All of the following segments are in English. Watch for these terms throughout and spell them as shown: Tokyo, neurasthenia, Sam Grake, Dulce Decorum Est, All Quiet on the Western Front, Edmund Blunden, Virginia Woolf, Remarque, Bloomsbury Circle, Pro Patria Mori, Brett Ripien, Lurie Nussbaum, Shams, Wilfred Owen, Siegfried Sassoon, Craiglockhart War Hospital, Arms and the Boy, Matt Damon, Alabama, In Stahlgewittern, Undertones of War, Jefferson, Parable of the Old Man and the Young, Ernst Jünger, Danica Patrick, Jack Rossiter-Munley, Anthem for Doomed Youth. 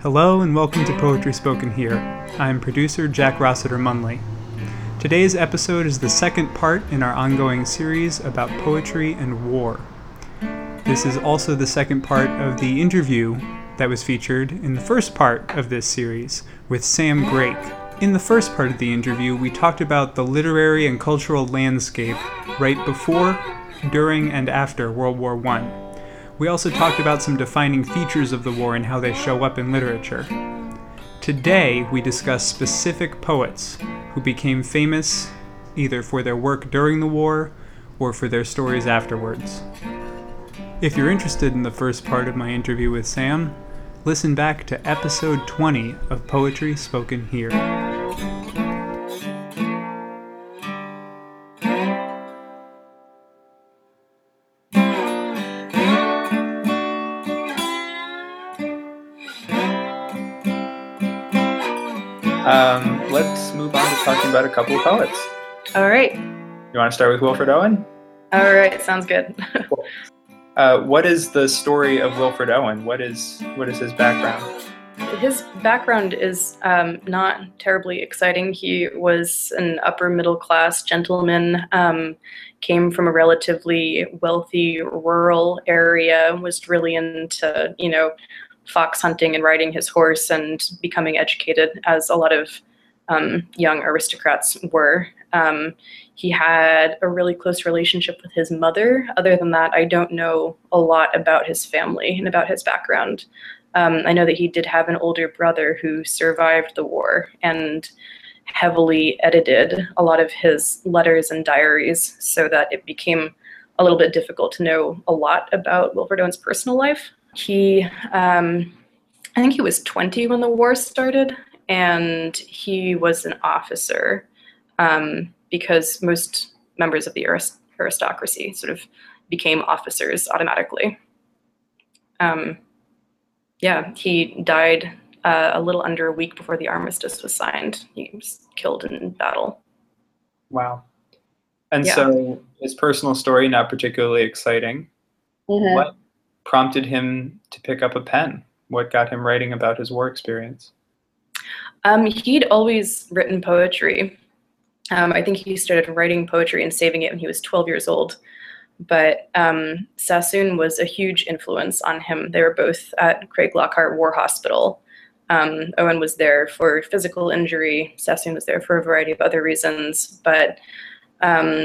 Hello and welcome to Poetry Spoken Here. I am producer Jack Rossiter-Munley. Today's episode is the second part in our ongoing series about poetry and war. This is also the second part of the interview that was featured in the first part of this series with Sam Grake. In the first part of the interview, we talked about the literary and cultural landscape right before, during, and after World War I. We also talked about some defining features of the war and how they show up in literature. Today, we discuss specific poets who became famous either for their work during the war or for their stories afterwards. If you're interested in the first part of my interview with Sam, listen back to episode 20 of Poetry Spoken Here. Let's move on to talking about a couple of poets. All right. You want to start with Wilfred Owen? All right, sounds good. Cool. What is the story of Wilfred Owen? What is his background? His background is not terribly exciting. He was an upper middle class gentleman, came from a relatively wealthy rural area, was really into, fox hunting and riding his horse and becoming educated, as a lot of young aristocrats were. He had a really close relationship with his mother. Other than that, I don't know a lot about his family and about his background. I know that he did have an older brother who survived the war and heavily edited a lot of his letters and diaries, so that it became a little bit difficult to know a lot about Wilfred Owen's personal life. He, I think he was 20 when the war started, and he was an officer because most members of the aristocracy sort of became officers automatically. He died a little under a week before the armistice was signed. He was killed in battle. Wow. And so his personal story, not particularly exciting. Mm-hmm. What prompted him to pick up a pen? What got him writing about his war experience? He'd always written poetry. I think he started writing poetry and saving it when he was 12 years old. But Sassoon was a huge influence on him. They were both at Craiglockhart War Hospital. Owen was there for physical injury. Sassoon was there for a variety of other reasons. But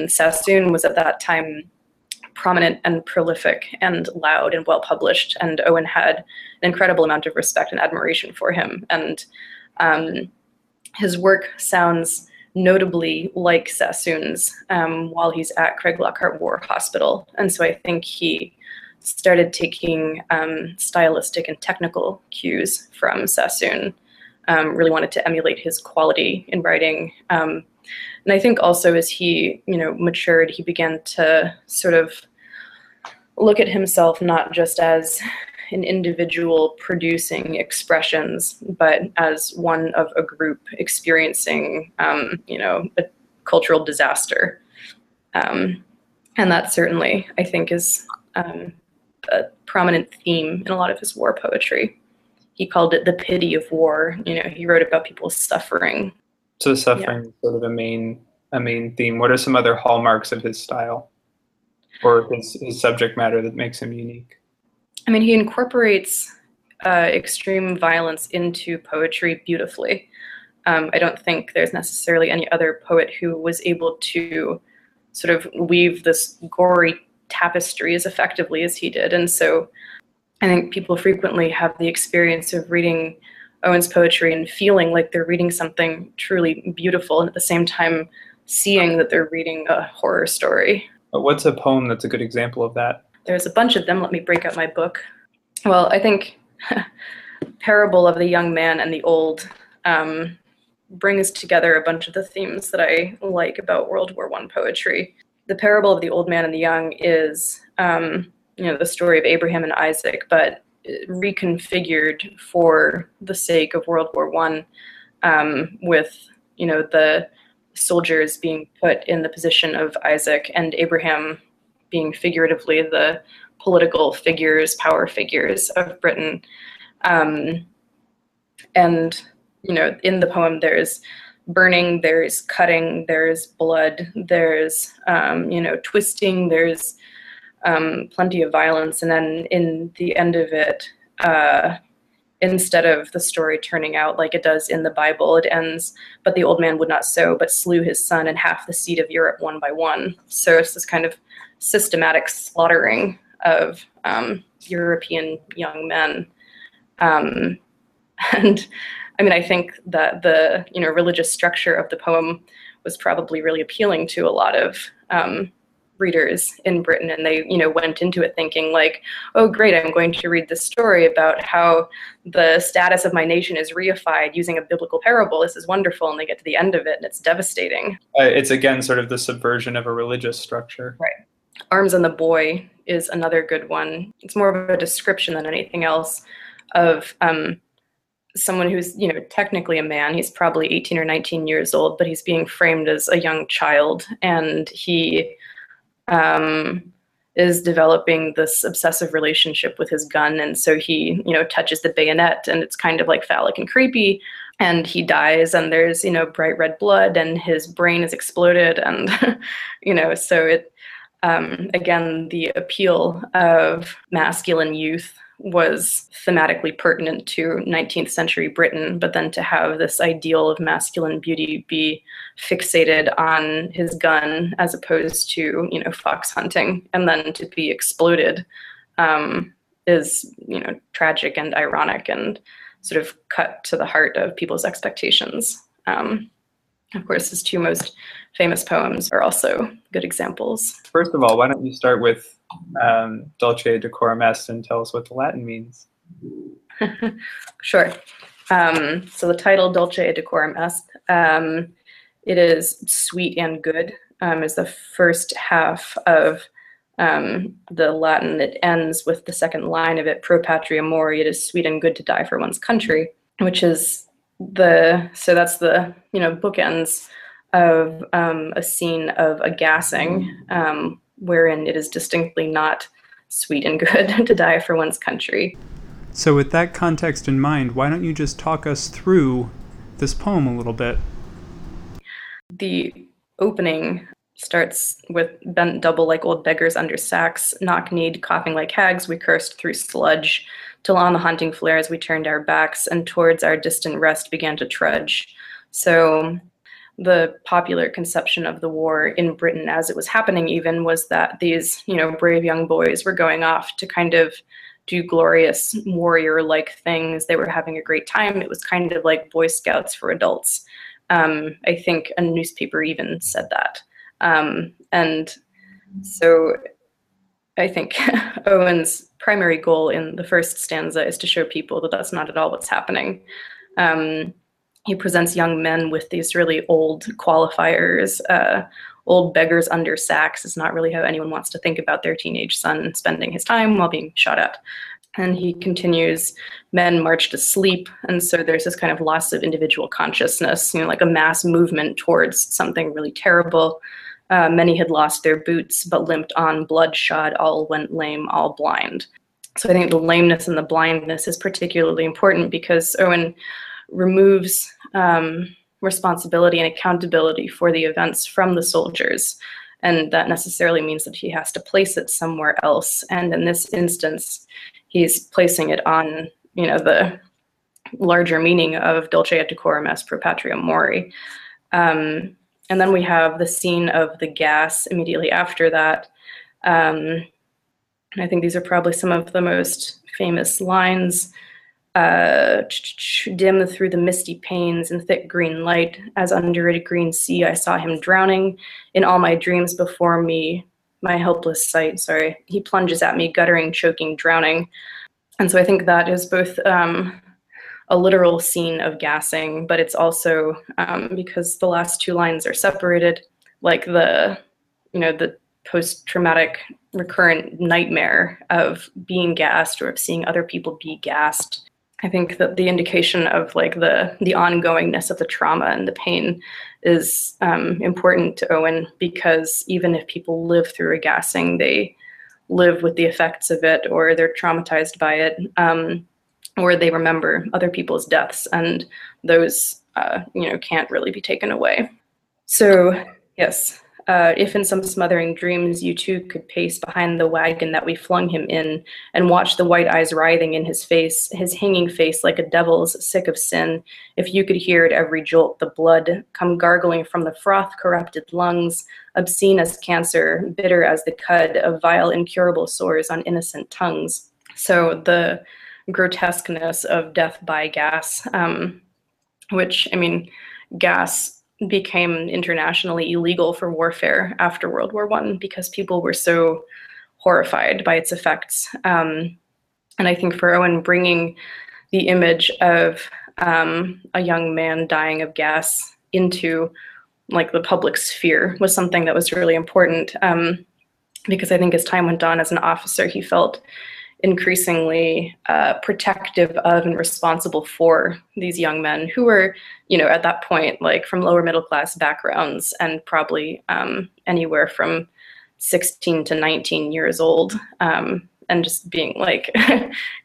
Sassoon was at that time prominent and prolific and loud and well-published, and Owen had an incredible amount of respect and admiration for him. And his work sounds notably like Sassoon's while he's at Craiglockhart War Hospital. And so I think he started taking stylistic and technical cues from Sassoon, really wanted to emulate his quality in writing. And I think also as he, matured, he began to sort of look at himself not just as an individual producing expressions, but as one of a group experiencing, a cultural disaster. And that certainly, I think, is a prominent theme in a lot of his war poetry. He called it the pity of war. He wrote about people's suffering. So suffering is sort of a main theme. What are some other hallmarks of his style or his subject matter that makes him unique? He incorporates extreme violence into poetry beautifully. I don't think there's necessarily any other poet who was able to sort of weave this gory tapestry as effectively as he did. And so I think people frequently have the experience of reading Owen's poetry and feeling like they're reading something truly beautiful, and at the same time seeing that they're reading a horror story. What's a poem that's a good example of that? There's a bunch of them. Let me break out my book. Well, I think Parable of the Young Man and the Old brings together a bunch of the themes that I like about World War I poetry. The Parable of the Old Man and the Young is, the story of Abraham and Isaac, but reconfigured for the sake of World War I, with, the soldiers being put in the position of Isaac and Abraham being figuratively the political figures, power figures of Britain. And, you know, in the poem there's burning, there's cutting, there's blood, there's, you know, twisting, there's plenty of violence. And then in the end of it, instead of the story turning out like it does in the Bible, it ends, but the old man would not sow, but slew his son and half the seed of Europe one by one. So it's this kind of systematic slaughtering of European young men. And I mean, I think that the, you know, religious structure of the poem was probably really appealing to a lot of readers in Britain, and they, you know, went into it thinking like, oh great, I'm going to read this story about how the status of my nation is reified using a biblical parable. This is wonderful. And they get to the end of it and it's devastating. It's again sort of the subversion of a religious structure. Right. Arms and the Boy is another good one. It's more of a description than anything else of someone who's, you know, technically a man. He's probably 18 or 19 years old, but he's being framed as a young child, and he is developing this obsessive relationship with his gun. And so he, you know, touches the bayonet, and it's kind of like phallic and creepy, and he dies, and there's, you know, bright red blood, and his brain is exploded. And, you know, so it, again, the appeal of masculine youth was thematically pertinent to 19th century Britain, but then to have this ideal of masculine beauty be fixated on his gun as opposed to, you know, fox hunting, and then to be exploded is, you know, tragic and ironic and sort of cut to the heart of people's expectations. Of course, his two most famous poems are also good examples. First of all, why don't you start with Dulce Decorum Est and tell us what the Latin means. Sure. So the title, Dulce Decorum Est, it is sweet and good, is the first half of the Latin. It ends with the second line of it, Pro Patria Mori, it is sweet and good to die for one's country, which is the, so that's the, you know, bookends of a scene of a gassing, wherein it is distinctly not sweet and good to die for one's country. So with that context in mind, why don't you just talk us through this poem a little bit? The opening starts with bent double like old beggars under sacks, knock-kneed, coughing like hags, we cursed through sludge, till on the haunting flares we turned our backs, and towards our distant rest began to trudge. So the popular conception of the war in Britain as it was happening even was that these, you know, brave young boys were going off to kind of do glorious warrior-like things. They were having a great time. It was kind of like Boy Scouts for adults. I think a newspaper even said that. And so I think Owen's primary goal in the first stanza is to show people that that's not at all what's happening. He presents young men with these really old qualifiers. Old beggars under sacks is not really how anyone wants to think about their teenage son spending his time while being shot at. And he continues, men march to sleep. And so there's this kind of loss of individual consciousness, you know, like a mass movement towards something really terrible. Many had lost their boots, but limped on, bloodshod, all went lame, all blind. So I think the lameness and the blindness is particularly important because Owen removes responsibility and accountability for the events from the soldiers. And that necessarily means that he has to place it somewhere else. And in this instance, he's placing it on, you know, the larger meaning of Dulce Decorum Est Pro Patria Mori. And then we have the scene of the gas immediately after that. And I think these are probably some of the most famous lines. Dim through the misty panes in thick green light, as under a green sea I saw him drowning. In all my dreams before me, my helpless sight, he plunges at me, guttering, choking, drowning. And so I think that is both a literal scene of gassing, but it's also, because the last two lines are separated, like the, you know, the post-traumatic recurrent nightmare of being gassed or of seeing other people be gassed. I think that the indication of like the ongoingness of the trauma and the pain is important to Owen, because even if people live through a gassing, they live with the effects of it, or they're traumatized by it, or they remember other people's deaths, and those can't really be taken away. So yes, if in some smothering dreams you too could pace behind the wagon that we flung him in and watch the white eyes writhing in his face, his hanging face like a devil's, sick of sin, if you could hear at every jolt the blood come gargling from the froth-corrupted lungs, obscene as cancer, bitter as the cud of vile incurable sores on innocent tongues. So the grotesqueness of death by gas, which, I mean, gas became internationally illegal for warfare after World War I because people were so horrified by its effects. And I think for Owen, bringing the image of a young man dying of gas into like the public sphere was something that was really important, because I think as time went on as an officer, he felt increasingly protective of and responsible for these young men who were, you know, at that point, like from lower middle class backgrounds and probably anywhere from 16 to 19 years old, and just being like,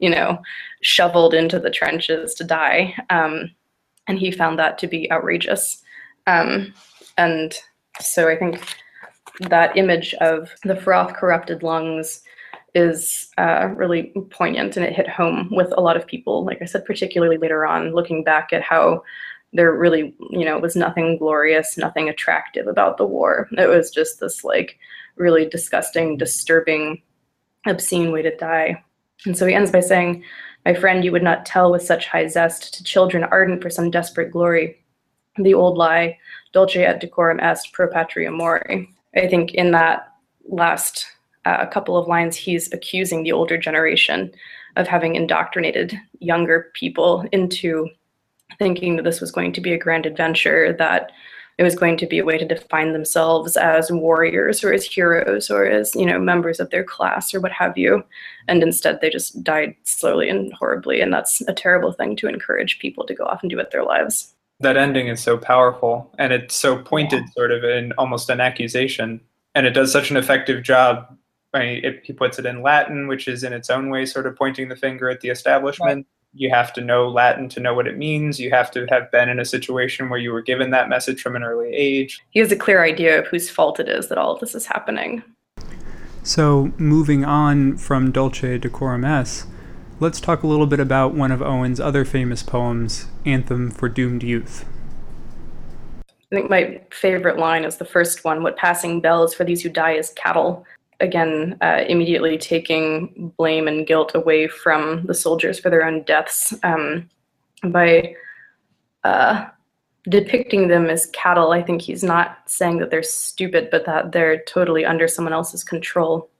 you know, shoveled into the trenches to die. And he found that to be outrageous. And so I think that image of the froth-corrupted lungs is really poignant, and it hit home with a lot of people, like I said, particularly later on, looking back at how there really, you know, was nothing glorious, nothing attractive about the war. It was just this like really disgusting, disturbing, obscene way to die. And so he ends by saying, "My friend, you would not tell with such high zest to children ardent for some desperate glory the old lie, Dulce Decorum Est, Pro Patria Mori." I think in that last a couple of lines, he's accusing the older generation of having indoctrinated younger people into thinking that this was going to be a grand adventure, that it was going to be a way to define themselves as warriors or as heroes or as, you know, members of their class or what have you. And instead they just died slowly and horribly. And that's a terrible thing to encourage people to go off and do with their lives. That ending is so powerful, and it's so pointed, sort of in almost an accusation. And it does such an effective job. I mean, he puts it in Latin, which is in its own way sort of pointing the finger at the establishment. Right. You have to know Latin to know what it means. You have to have been in a situation where you were given that message from an early age. He has a clear idea of whose fault it is that all of this is happening. So moving on from Dulce Decorum Est, let's talk a little bit about one of Owen's other famous poems, Anthem for Doomed Youth. I think my favorite line is the first one, "What passing bells for these who die as cattle." Again, immediately taking blame and guilt away from the soldiers for their own deaths by depicting them as cattle. I think he's not saying that they're stupid, but that they're totally under someone else's control.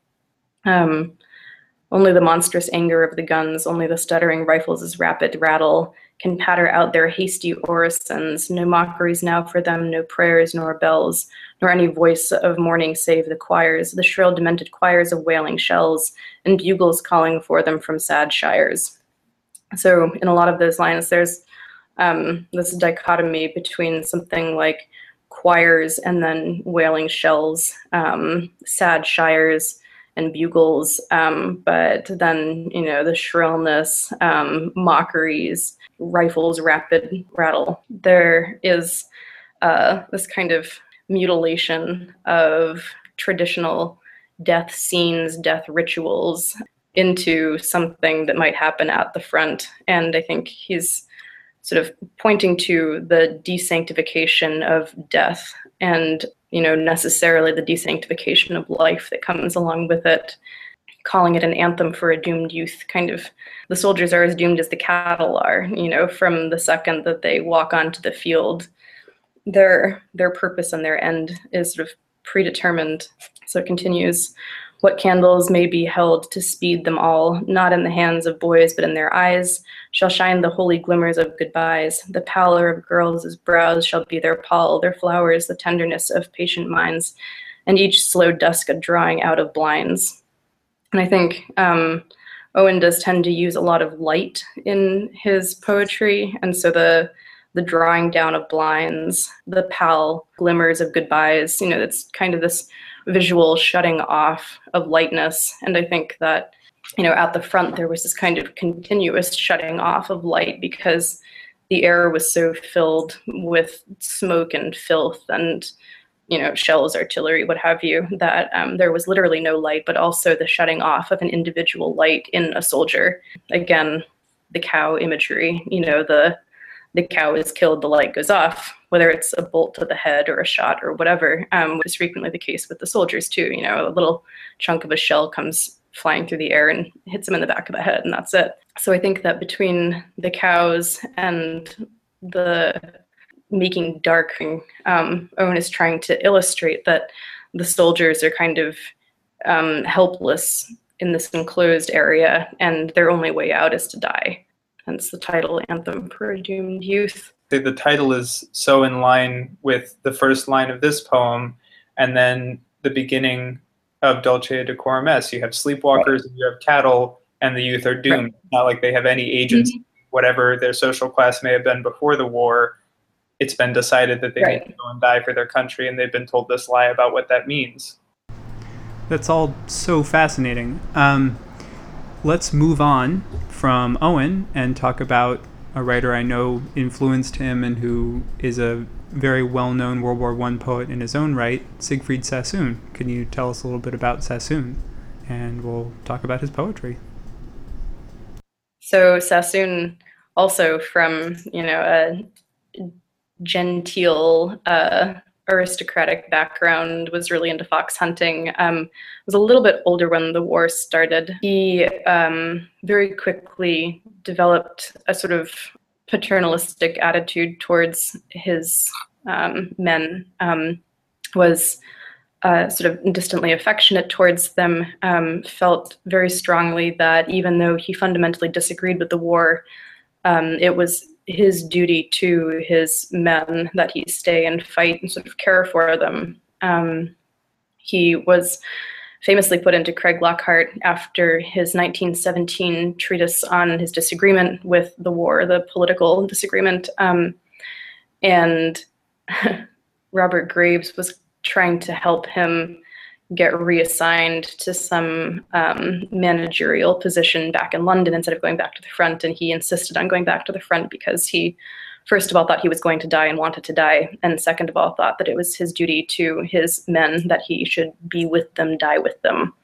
Only the monstrous anger of the guns, only the stuttering rifles' rapid rattle can patter out their hasty orisons. No mockeries now for them, no prayers nor bells, nor any voice of mourning save the choirs, the shrill demented choirs of wailing shells and bugles calling for them from sad shires. So in a lot of those lines, there's this dichotomy between something like choirs and then wailing shells, sad shires, and bugles, but then, you know, the shrillness, mockeries, rifles' rapid rattle. There is this kind of mutilation of traditional death scenes, death rituals, into something that might happen at the front. And I think he's sort of pointing to the desanctification of death and, you know, necessarily the desanctification of life that comes along with it, calling it an anthem for a doomed youth. Kind of, the soldiers are as doomed as the cattle are, you know, from the second that they walk onto the field, their purpose and their end is sort of predetermined. So it continues, "What candles may be held to speed them all, not in the hands of boys, but in their eyes, shall shine the holy glimmers of goodbyes. The pallor of girls' brows shall be their pall, their flowers, the tenderness of patient minds, and each slow dusk a drawing out of blinds." And I think Owen does tend to use a lot of light in his poetry, and so the drawing down of blinds, the pale glimmers of goodbyes, you know, that's kind of this visual shutting off of lightness. And I think that, you know, at the front there was this kind of continuous shutting off of light because the air was so filled with smoke and filth and, you know, shells, artillery, what have you, that there was literally no light, but also the shutting off of an individual light in a soldier. Again, the cow imagery, you know, the cow is killed, the light goes off, whether it's a bolt to the head or a shot or whatever, which is frequently the case with the soldiers too. You know, a little chunk of a shell comes flying through the air and hits him in the back of the head, and that's it. So I think that between the cows and the making dark, Owen is trying to illustrate that the soldiers are kind of helpless in this enclosed area, and their only way out is to die. Hence the title, Anthem for Doomed Youth. The title is so in line with the first line of this poem, and then the beginning of Dulce Decorum Est. You have sleepwalkers, right, and you have cattle, and the youth are doomed. Right. It's not like they have any agency. Mm-hmm. Whatever their social class may have been before the war, it's been decided that they right. need to go and die for their country, and they've been told this lie about what that means. That's all so fascinating. Let's move on from Owen and talk about a writer I know influenced him and who is a very well-known World War I poet in his own right, Siegfried Sassoon. Can you tell us a little bit about Sassoon? And we'll talk about his poetry. So Sassoon, also from, you know, a genteel aristocratic background, was really into fox hunting, was a little bit older when the war started. He very quickly developed a sort of paternalistic attitude towards his men, was sort of distantly affectionate towards them, felt very strongly that even though he fundamentally disagreed with the war, it was his duty to his men that he stay and fight and sort of care for them. He was famously put into Craiglockhart after his 1917 treatise on his disagreement with the war, the political disagreement. And Robert Graves was trying to help him get reassigned to some managerial position back in London instead of going back to the front. And he insisted on going back to the front because he, first of all, thought he was going to die and wanted to die. And second of all, thought that it was his duty to his men that he should be with them, die with them.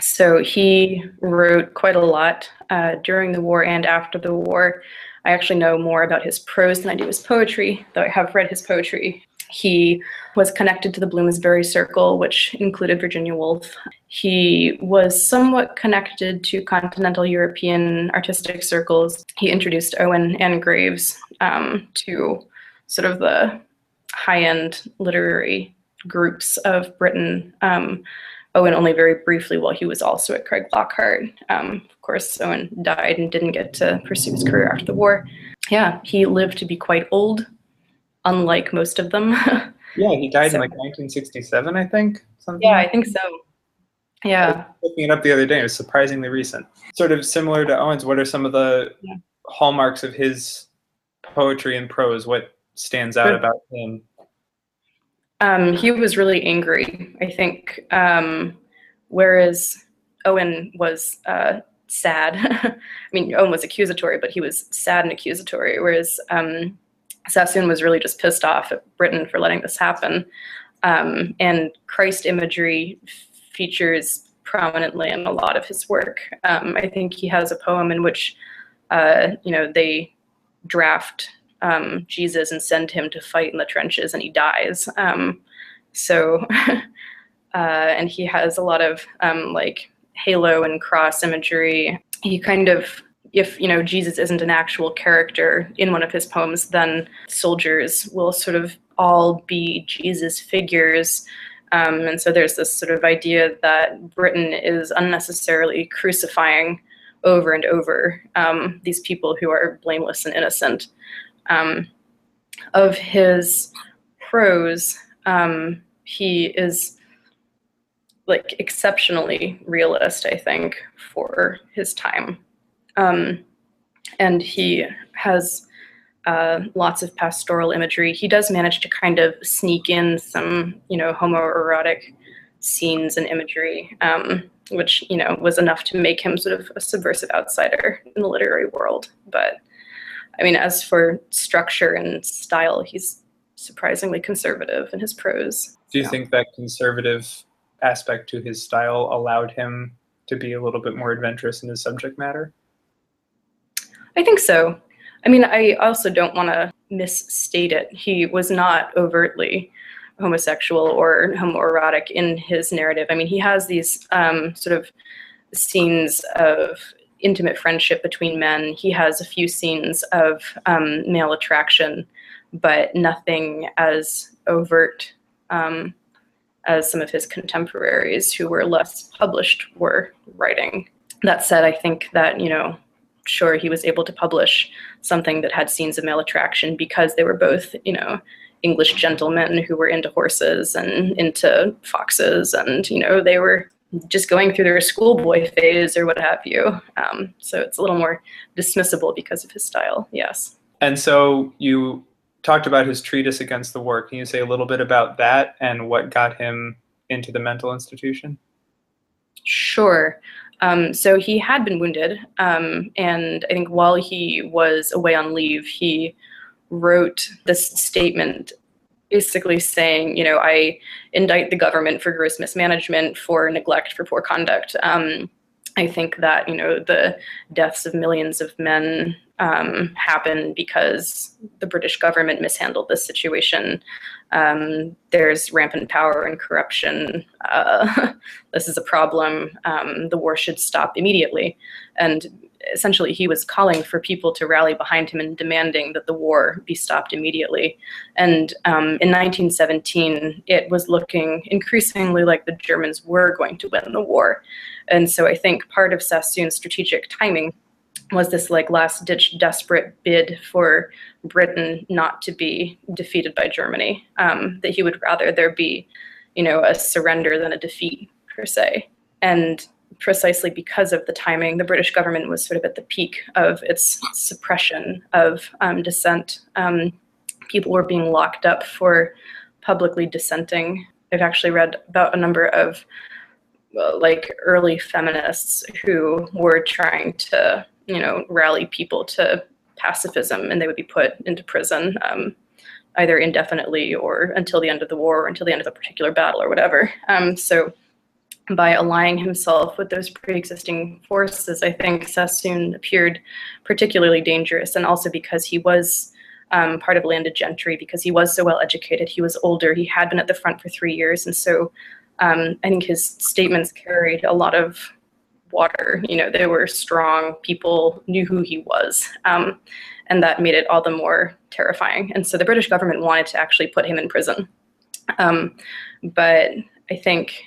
So he wrote quite a lot during the war and after the war. I actually know more about his prose than I do his poetry, though I have read his poetry. He was connected to the Bloomsbury Circle, which included Virginia Woolf. He was somewhat connected to continental European artistic circles. He introduced Owen and Graves to sort of the high-end literary groups of Britain. Owen only very briefly while he was also at Craiglockhart. Of course, Owen died and didn't get to pursue his career after the war. Yeah, he lived to be quite old, unlike most of them. Yeah, he died in like 1967, I think. Something. Yeah, I think so. Yeah. I was looking it up the other day. It was surprisingly recent. Sort of similar to Owen's, what are some of the hallmarks of his poetry and prose? What stands out about him? He was really angry, I think, whereas Owen was sad. I mean, Owen was accusatory, but he was sad and accusatory, whereas Sassoon was really just pissed off at Britain for letting this happen. And Christ imagery features prominently in a lot of his work. I think he has a poem in which, you know, they draft Jesus and send him to fight in the trenches, and he dies. And he has a lot of like halo and cross imagery. He kind of, if, you know, Jesus isn't an actual character in one of his poems, then soldiers will sort of all be Jesus figures. And so there's this sort of idea that Britain is unnecessarily crucifying over and over these people who are blameless and innocent. Of his prose, he is like exceptionally realist, I think, for his time. And he has lots of pastoral imagery. He does manage to kind of sneak in some, homoerotic scenes and imagery, which, was enough to make him sort of a subversive outsider in the literary world. But I mean, as for structure and style, he's surprisingly conservative in his prose. Do you think that conservative aspect to his style allowed him to be a little bit more adventurous in his subject matter? I think so. I mean, I also don't want to misstate it. He was not overtly homosexual or homoerotic in his narrative. I mean, he has these sort of scenes of intimate friendship between men. He has a few scenes of male attraction, but nothing as overt as some of his contemporaries who were less published were writing. That said, I think that, sure, he was able to publish something that had scenes of male attraction because they were both, English gentlemen who were into horses and into foxes, and, they were just going through their schoolboy phase or what have you. So it's a little more dismissible because of his style, yes. And so you talked about his treatise against the war. Can you say a little bit about that and what got him into the mental institution? Sure. So he had been wounded, and I think while he was away on leave, he wrote this statement basically saying, I indict the government for gross mismanagement, for neglect, for poor conduct. I think that, the deaths of millions of men happen because the British government mishandled this situation. There's rampant power and corruption. This is a problem. The war should stop immediately. And essentially, he was calling for people to rally behind him and demanding that the war be stopped immediately. And in 1917, it was looking increasingly like the Germans were going to win the war. And so I think part of Sassoon's strategic timing was this like last-ditch desperate bid for Britain not to be defeated by Germany, that he would rather there be, a surrender than a defeat, per se. And precisely because of the timing, the British government was sort of at the peak of its suppression of dissent. People were being locked up for publicly dissenting. I've actually read about a number of early feminists who were trying to, rally people to pacifism, and they would be put into prison either indefinitely or until the end of the war or until the end of a particular battle or whatever. So by allying himself with those pre-existing forces, I think Sassoon appeared particularly dangerous, and also because he was part of landed gentry, because he was so well educated, he was older, he had been at the front for 3 years, and so I think his statements carried a lot of water. They were strong, people knew who he was, and that made it all the more terrifying. And so the British government wanted to actually put him in prison, but I think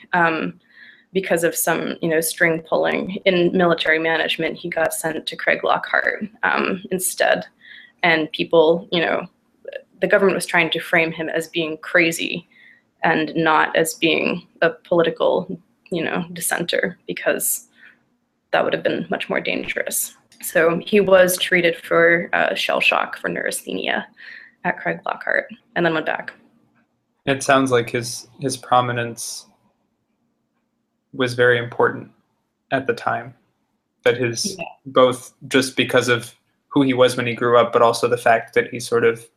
because of some, string pulling in military management, he got sent to Craiglockhart instead. And people, the government was trying to frame him as being crazy and not as being a political, dissenter, because that would have been much more dangerous. So he was treated for shell shock for neurasthenia at Craiglockhart and then went back. It sounds like his prominence was very important at the time, that his both just because of who he was when he grew up, but also the fact that he sort of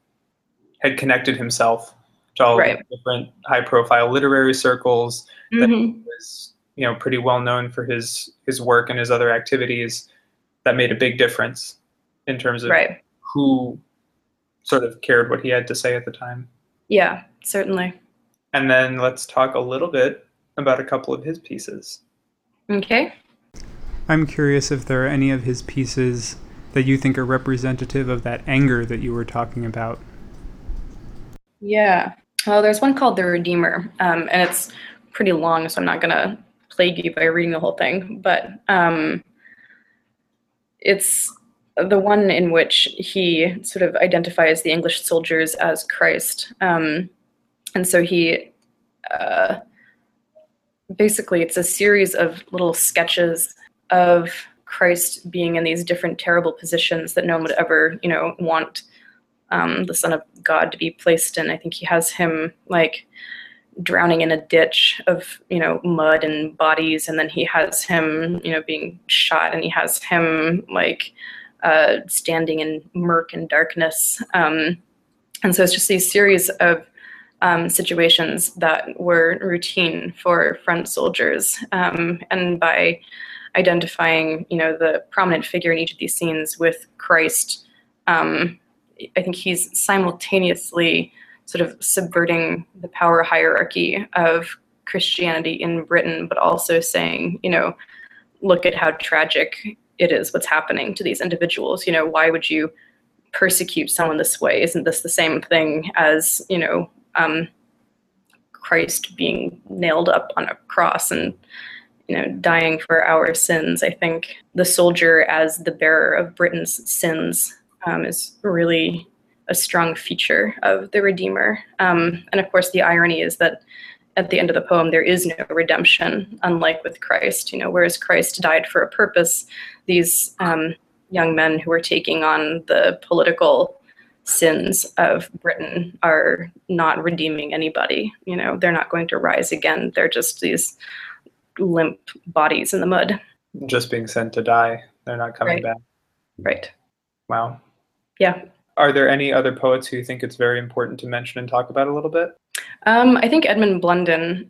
had connected himself to all the different high profile literary circles, that he was, pretty well known for his work and his other activities. That made a big difference in terms of who sort of cared what he had to say at the time. Yeah, certainly. And then let's talk a little bit about a couple of his pieces. Okay. I'm curious if there are any of his pieces that you think are representative of that anger that you were talking about. Yeah. Well, there's one called The Redeemer, and it's pretty long, so I'm not going to plague you by reading the whole thing, but it's the one in which he sort of identifies the English soldiers as Christ. And so he basically it's a series of little sketches of Christ being in these different terrible positions that no one would ever, you know, want the Son of God to be placed in. I think he has him like drowning in a ditch of, you know, mud and bodies, and then he has him, you know, being shot, and he has him like standing in murk and darkness. And so it's just these series of situations that were routine for front soldiers. And by identifying, you know, the prominent figure in each of these scenes with Christ, I think he's simultaneously sort of subverting the power hierarchy of Christianity in Britain, but also saying, you know, look at how tragic it is what's happening to these individuals. You know, why would you persecute someone this way? Isn't this the same thing as, you know, Christ being nailed up on a cross and, you know, dying for our sins? I think the soldier as the bearer of Britain's sins is really a strong feature of the Redeemer. And of course, the irony is that at the end of the poem, there is no redemption, unlike with Christ. You know, whereas Christ died for a purpose, these young men who are taking on the political sins of Britain are not redeeming anybody. You know, they're not going to rise again. They're just these limp bodies in the mud. Just being sent to die. They're not coming back. Right. Wow. Yeah. Are there any other poets who you think it's very important to mention and talk about a little bit? I think Edmund Blunden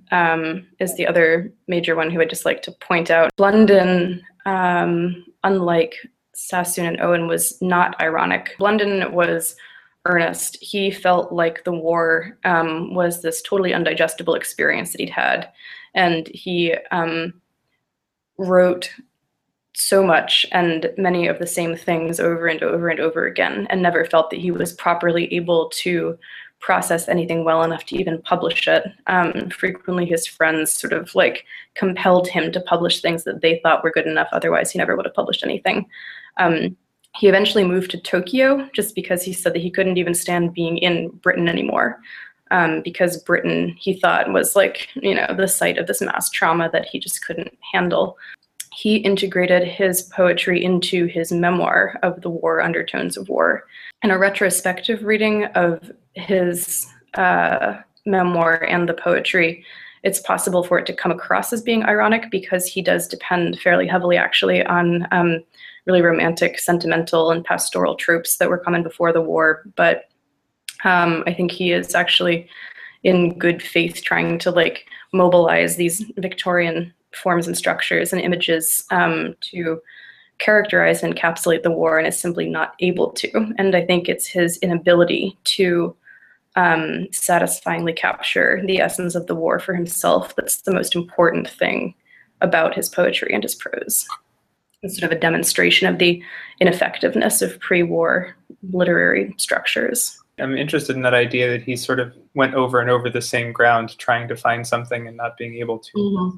is the other major one who I'd just like to point out. Blunden, unlike Sassoon and Owen, was not ironic. Blunden was earnest. He felt like the war was this totally undigestible experience that he'd had. And he wrote so much and many of the same things over and over and over again, and never felt that he was properly able to process anything well enough to even publish it. Frequently his friends sort of like compelled him to publish things that they thought were good enough, otherwise he never would have published anything. He eventually moved to Tokyo just because he said that he couldn't even stand being in Britain anymore, because Britain, he thought, was like, you know, the site of this mass trauma that he just couldn't handle. He integrated his poetry into his memoir of the war, Undertones of War. And a retrospective reading of his memoir and the poetry, it's possible for it to come across as being ironic because he does depend fairly heavily actually on really romantic, sentimental, and pastoral tropes that were common before the war. But I think he is actually in good faith trying to like mobilize these Victorian forms and structures and images to characterize and encapsulate the war, and is simply not able to. And I think it's his inability to satisfyingly capture the essence of the war for himself that's the most important thing about his poetry and his prose. It's sort of a demonstration of the ineffectiveness of pre-war literary structures. I'm interested in that idea that he sort of went over and over the same ground trying to find something and not being able to. Mm-hmm.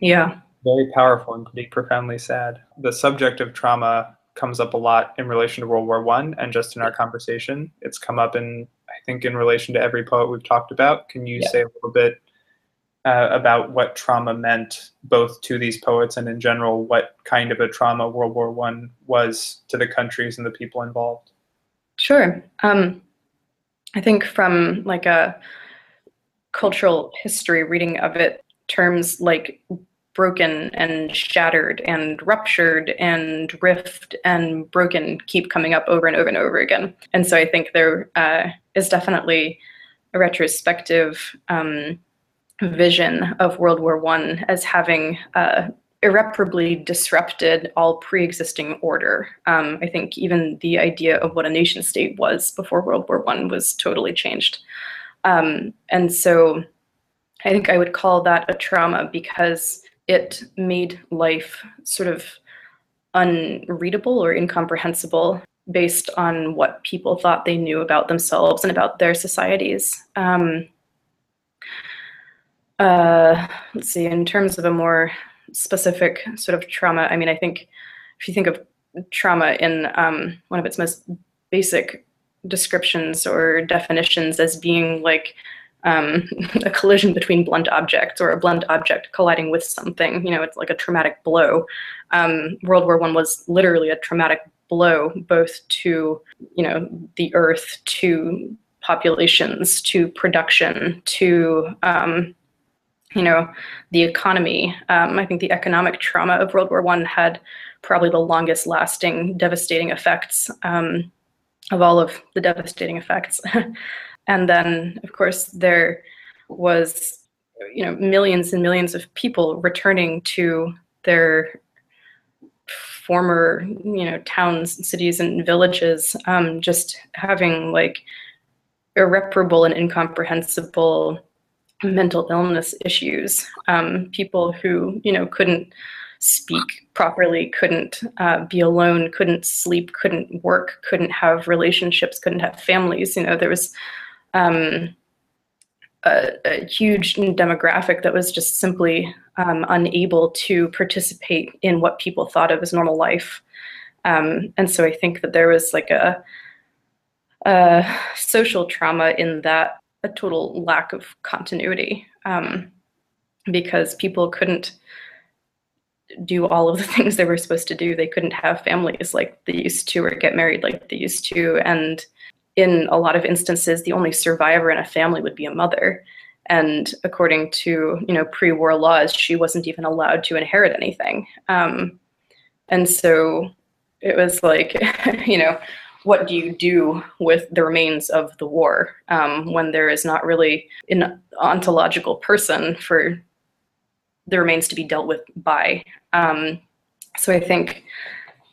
Yeah. Very powerful and pretty profoundly sad. The subject of trauma comes up a lot in relation to World War I, and just in our conversation, it's come up in, I think, in relation to every poet we've talked about. Can you say a little bit about what trauma meant both to these poets and in general, what kind of a trauma World War I was to the countries and the people involved? Sure. I think from like a cultural history reading of it, terms like broken and shattered and ruptured and rift and broken keep coming up over and over and over again. And so I think there is definitely a retrospective vision of World War I as having irreparably disrupted all pre-existing order. I think even the idea of what a nation state was before World War I was totally changed. And so I think I would call that a trauma because it made life sort of unreadable or incomprehensible based on what people thought they knew about themselves and about their societies. Let's see, in terms of a more specific sort of trauma, I mean, I think if you think of trauma in one of its most basic descriptions or definitions as being like a collision between blunt objects or a blunt object colliding with something. You know, it's like a traumatic blow. World War I was literally a traumatic blow, both to, you know, the earth, to populations, to production, to, you know, the economy. I think the economic trauma of World War I had probably the longest lasting devastating effects of all of the devastating effects. And then, of course, there was, you know, millions and millions of people returning to their former, you know, towns, cities, and villages, just having like irreparable and incomprehensible mental illness issues. People who, you know, couldn't speak properly, couldn't be alone, couldn't sleep, couldn't work, couldn't have relationships, couldn't have families. You know, there was a huge demographic that was just simply unable to participate in what people thought of as normal life. And so I think that there was like a social trauma in that, a total lack of continuity, because people couldn't do all of the things they were supposed to do. They couldn't have families like they used to, or get married like they used to. And in a lot of instances, the only survivor in a family would be a mother. And according to, you know, pre-war laws, she wasn't even allowed to inherit anything. And so it was like, you know, what do you do with the remains of the war when there is not really an ontological person for the remains to be dealt with by? So I think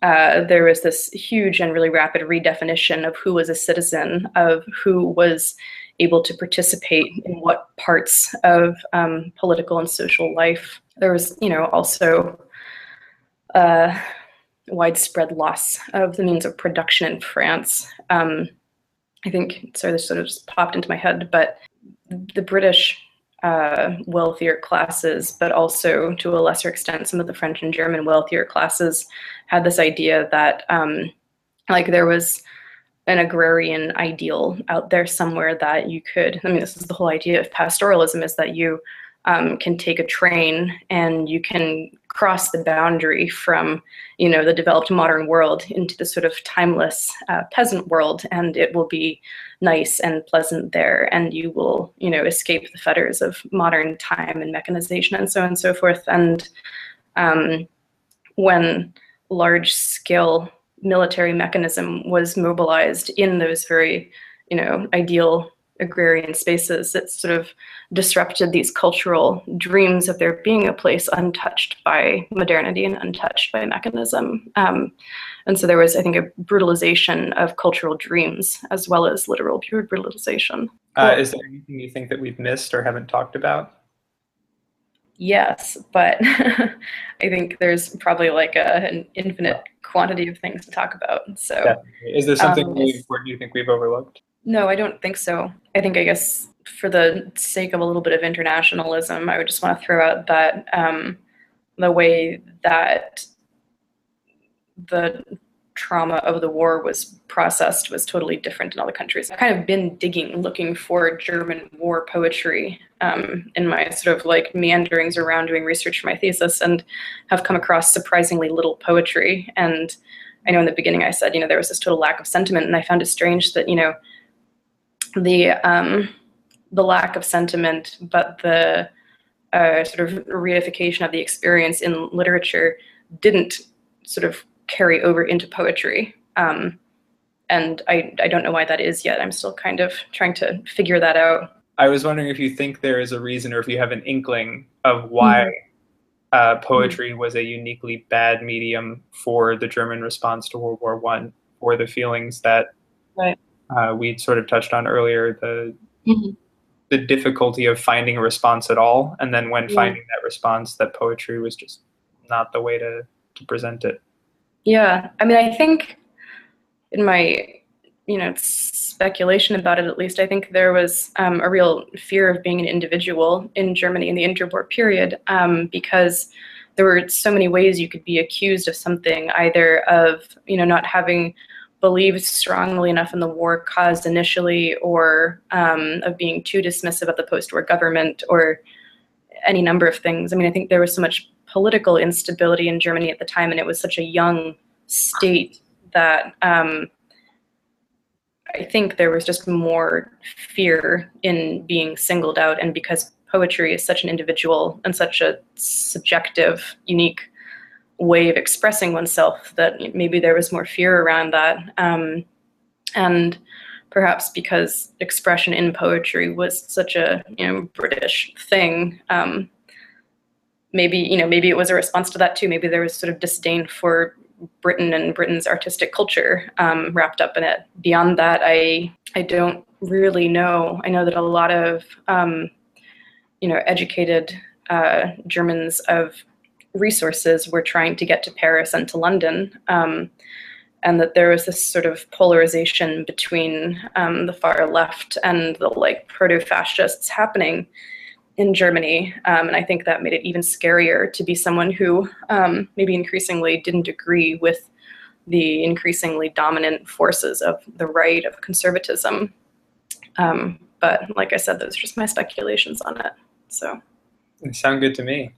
there was this huge and really rapid redefinition of who was a citizen, of who was able to participate in what parts of political and social life. There was, you know, also widespread loss of the means of production in France. I think, sorry, this sort of just popped into my head, but the British wealthier classes, but also to a lesser extent, some of the French and German wealthier classes had this idea that like there was an agrarian ideal out there somewhere that you could, I mean, this is the whole idea of pastoralism, is that you can take a train and you can cross the boundary from, you know, the developed modern world into the sort of timeless peasant world, and it will be nice and pleasant there, and you will, you know, escape the fetters of modern time and mechanization and so on and so forth. And when large-scale military mechanism was mobilized in those very, you know, ideal agrarian spaces, that sort of disrupted these cultural dreams of there being a place untouched by modernity and untouched by mechanism. And so there was, I think, a brutalization of cultural dreams as well as literal pure brutalization. Is there anything you think that we've missed or haven't talked about? Yes, but I think there's probably like an infinite quantity of things to talk about. So, definitely. Is there something important you think we've overlooked? No, I don't think so. I think, I guess, for the sake of a little bit of internationalism, I would just want to throw out that the way that the trauma of the war was processed was totally different in other countries. I've kind of been digging, looking for German war poetry in my sort of like meanderings around doing research for my thesis, and have come across surprisingly little poetry. And I know in the beginning I said, you know, there was this total lack of sentiment, and I found it strange that, you know, the lack of sentiment, but the sort of reification of the experience in literature didn't sort of carry over into poetry. And I don't know why that is yet. I'm still kind of trying to figure that out. I was wondering if you think there is a reason, or if you have an inkling of why poetry was a uniquely bad medium for the German response to World War I, or the feelings that... Right. We sort of touched on earlier, the difficulty of finding a response at all, and then when finding that response, that poetry was just not the way to present it. Yeah, I mean, I think in my, you know, speculation about it at least, I think there was a real fear of being an individual in Germany in the interwar period, because there were so many ways you could be accused of something, either of, you know, not having believed strongly enough in the war cause initially, or of being too dismissive of the post-war government, or any number of things. I mean, I think there was so much political instability in Germany at the time, and it was such a young state that I think there was just more fear in being singled out. And because poetry is such an individual and such a subjective, unique way of expressing oneself, that maybe there was more fear around that. And perhaps because expression in poetry was such a, British thing, maybe, maybe it was a response to that too. Maybe there was sort of disdain for Britain and Britain's artistic culture wrapped up in it. Beyond that, I don't really know. I know that a lot of, educated Germans of resources were trying to get to Paris and to London, and that there was this sort of polarization between the far left and the proto-fascists happening in Germany, and I think that made it even scarier to be someone who maybe increasingly didn't agree with the increasingly dominant forces of the right, of conservatism. But like I said, those are just my speculations on it. So, it sounds good to me.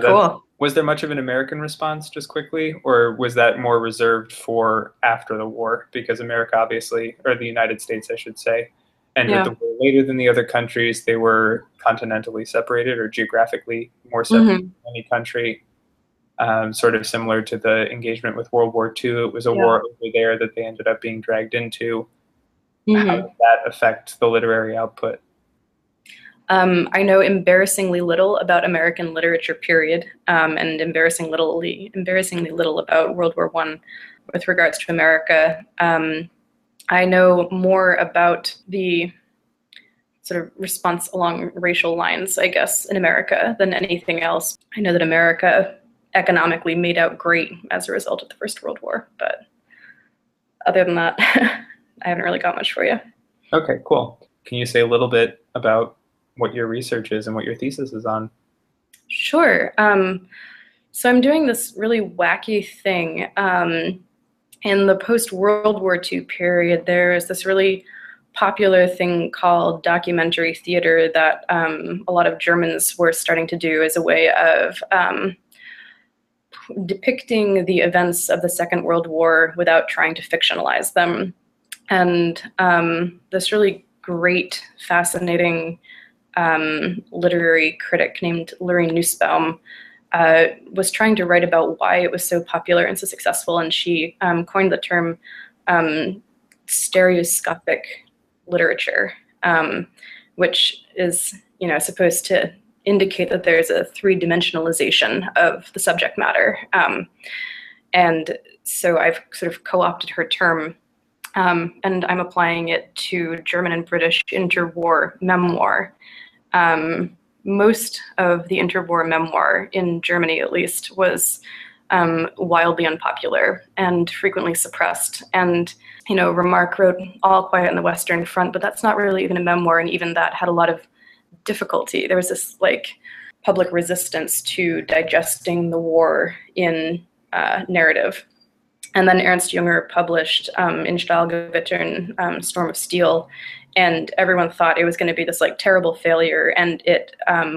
Cool. Was there much of an American response, just quickly, or was that more reserved for after the war? Because America, obviously, or the United States, I should say, ended the war later than the other countries. They were continentally separated, or geographically more separate than any country. Sort of similar to the engagement with World War II. It was a war over there that they ended up being dragged into. How did that affect the literary output? I know embarrassingly little about American literature, period, and embarrassingly little about World War I with regards to America. I know more about the sort of response along racial lines, I guess, in America than anything else. I know that America economically made out great as a result of the First World War, but other than that, I haven't really got much for you. Okay, cool. Can you say a little bit about what your research is and what your thesis is on? Sure. So I'm doing this really wacky thing. In the post-World War II period, there is this really popular thing called documentary theater that a lot of Germans were starting to do as a way of depicting the events of the Second World War without trying to fictionalize them. And this really great, fascinating literary critic named Lurie Nussbaum was trying to write about why it was so popular and so successful, and she coined the term stereoscopic literature, which is supposed to indicate that there's a three-dimensionalization of the subject matter. And so I've sort of co-opted her term, and I'm applying it to German and British interwar memoir. Most of the interwar memoir, in Germany at least, was wildly unpopular and frequently suppressed. And, Remarque wrote All Quiet on the Western Front, but that's not really even a memoir, and even that had a lot of difficulty. There was this, public resistance to digesting the war in narrative. And then Ernst Jünger published In Stahlgewittern, Storm of Steel, and everyone thought it was going to be this terrible failure, and it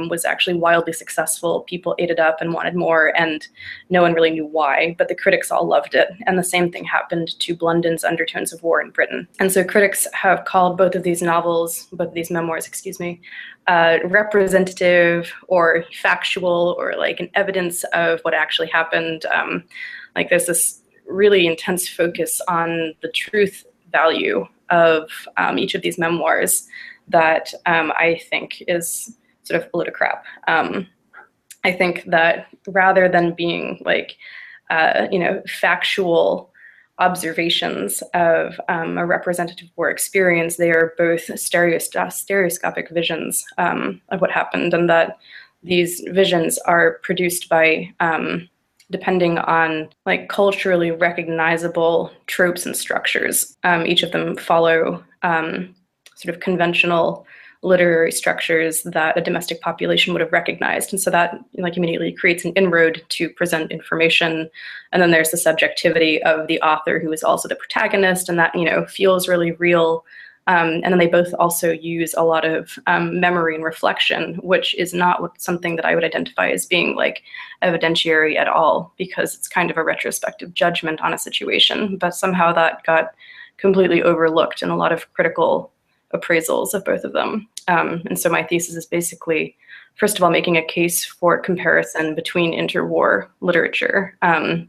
was actually wildly successful. People ate it up and wanted more, and no one really knew why, but the critics all loved it. And the same thing happened to Blunden's Undertones of War in Britain. And so critics have called both of these novels, both of these memoirs, excuse me, representative or factual, or an evidence of what actually happened. There's this really intense focus on the truth value of each of these memoirs that I think is sort of a load of crap. I think that rather than being factual observations of a representative war experience, they are both stereoscopic visions of what happened, and that these visions are produced by depending on culturally recognizable tropes and structures. Each of them follow sort of conventional literary structures that a domestic population would have recognized. And so that, like, immediately creates an inroad to present information. And then there's the subjectivity of the author, who is also the protagonist, and that, you know, feels really real. And then they both also use a lot of memory and reflection, which is not something that I would identify as being, like, evidentiary at all, because it's kind of a retrospective judgment on a situation. But somehow that got completely overlooked in a lot of critical appraisals of both of them. And so my thesis is basically, first of all, making a case for comparison between interwar literature. A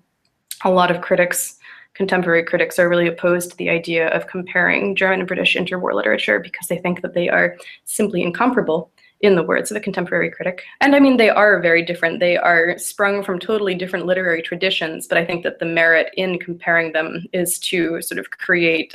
lot of critics, contemporary critics, are really opposed to the idea of comparing German and British interwar literature because they think that they are simply incomparable, in the words of a contemporary critic. And I mean, they are very different. They are sprung from totally different literary traditions, but I think that the merit in comparing them is to sort of create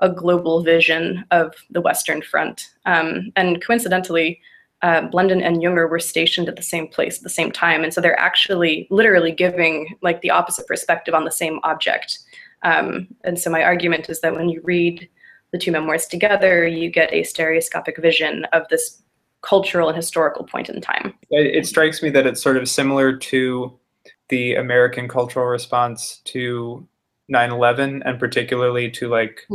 a global vision of the Western Front. And coincidentally, Blunden and Jünger were stationed at the same place at the same time. And so they're actually literally giving, like, the opposite perspective on the same object. And so my argument is that when you read the two memoirs together, you get a stereoscopic vision of this cultural and historical point in time. It strikes me that it's sort of similar to the American cultural response to 9/11, and particularly to, like,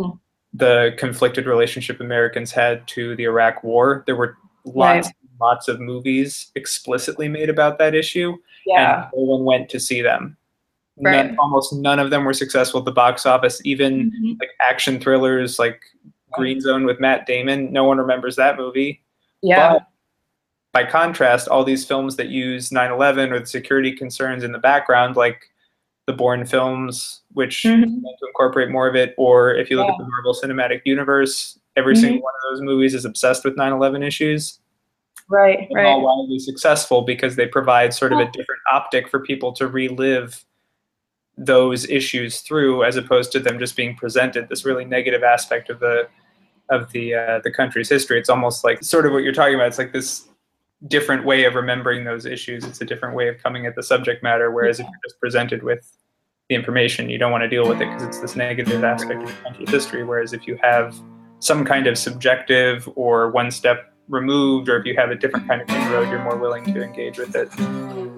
the conflicted relationship Americans had to the Iraq War. There were lots of movies explicitly made about that issue, and no one went to see them. Right. Almost none of them were successful at the box office. Even like action thrillers like Green Zone with Matt Damon, no one remembers that movie. But by contrast, all these films that use 9/11 or the security concerns in the background, like the Bourne films, which want to incorporate more of it, or if you look at the Marvel Cinematic Universe, every single one of those movies is obsessed with 9/11 issues. Right. All wildly successful because they provide sort of a different optic for people to relive those issues through, as opposed to them just being presented this really negative aspect of the country's history. It's almost like sort of what you're talking about. It's like this different way of remembering those issues. It's a different way of coming at the subject matter. Whereas if you're just presented with the information, you don't want to deal with it because it's this negative aspect of the country's history. Whereas if you have some kind of subjective or one step removed, or if you have a different kind of inroad, you're more willing to engage with it.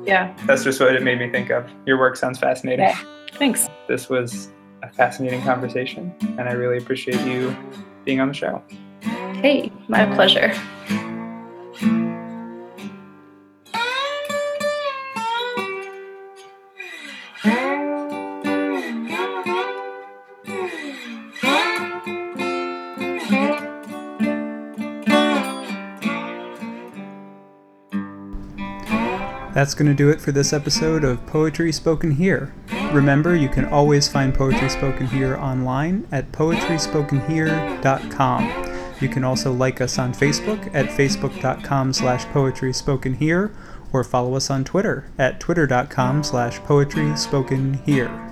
Yeah. That's just what it made me think of. Your work sounds fascinating. Yeah. Thanks. This was a fascinating conversation, and I really appreciate you being on the show. Hey, my pleasure. That's going to do it for this episode of Poetry Spoken Here. Remember, you can always find Poetry Spoken Here online at poetryspokenhere.com. You can also like us on Facebook at facebook.com/poetryspokenhere, or follow us on Twitter at twitter.com/poetryspokenhere.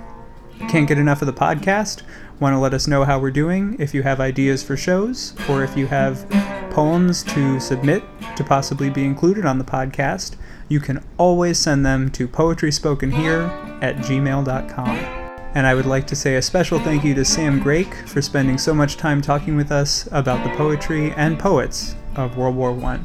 Can't get enough of the podcast? Want to let us know how we're doing? If you have ideas for shows, or if you have poems to submit to possibly be included on the podcast, you can always send them to poetryspokenhere@gmail.com. And I would like to say a special thank you to Sam Grake for spending so much time talking with us about the poetry and poets of World War I.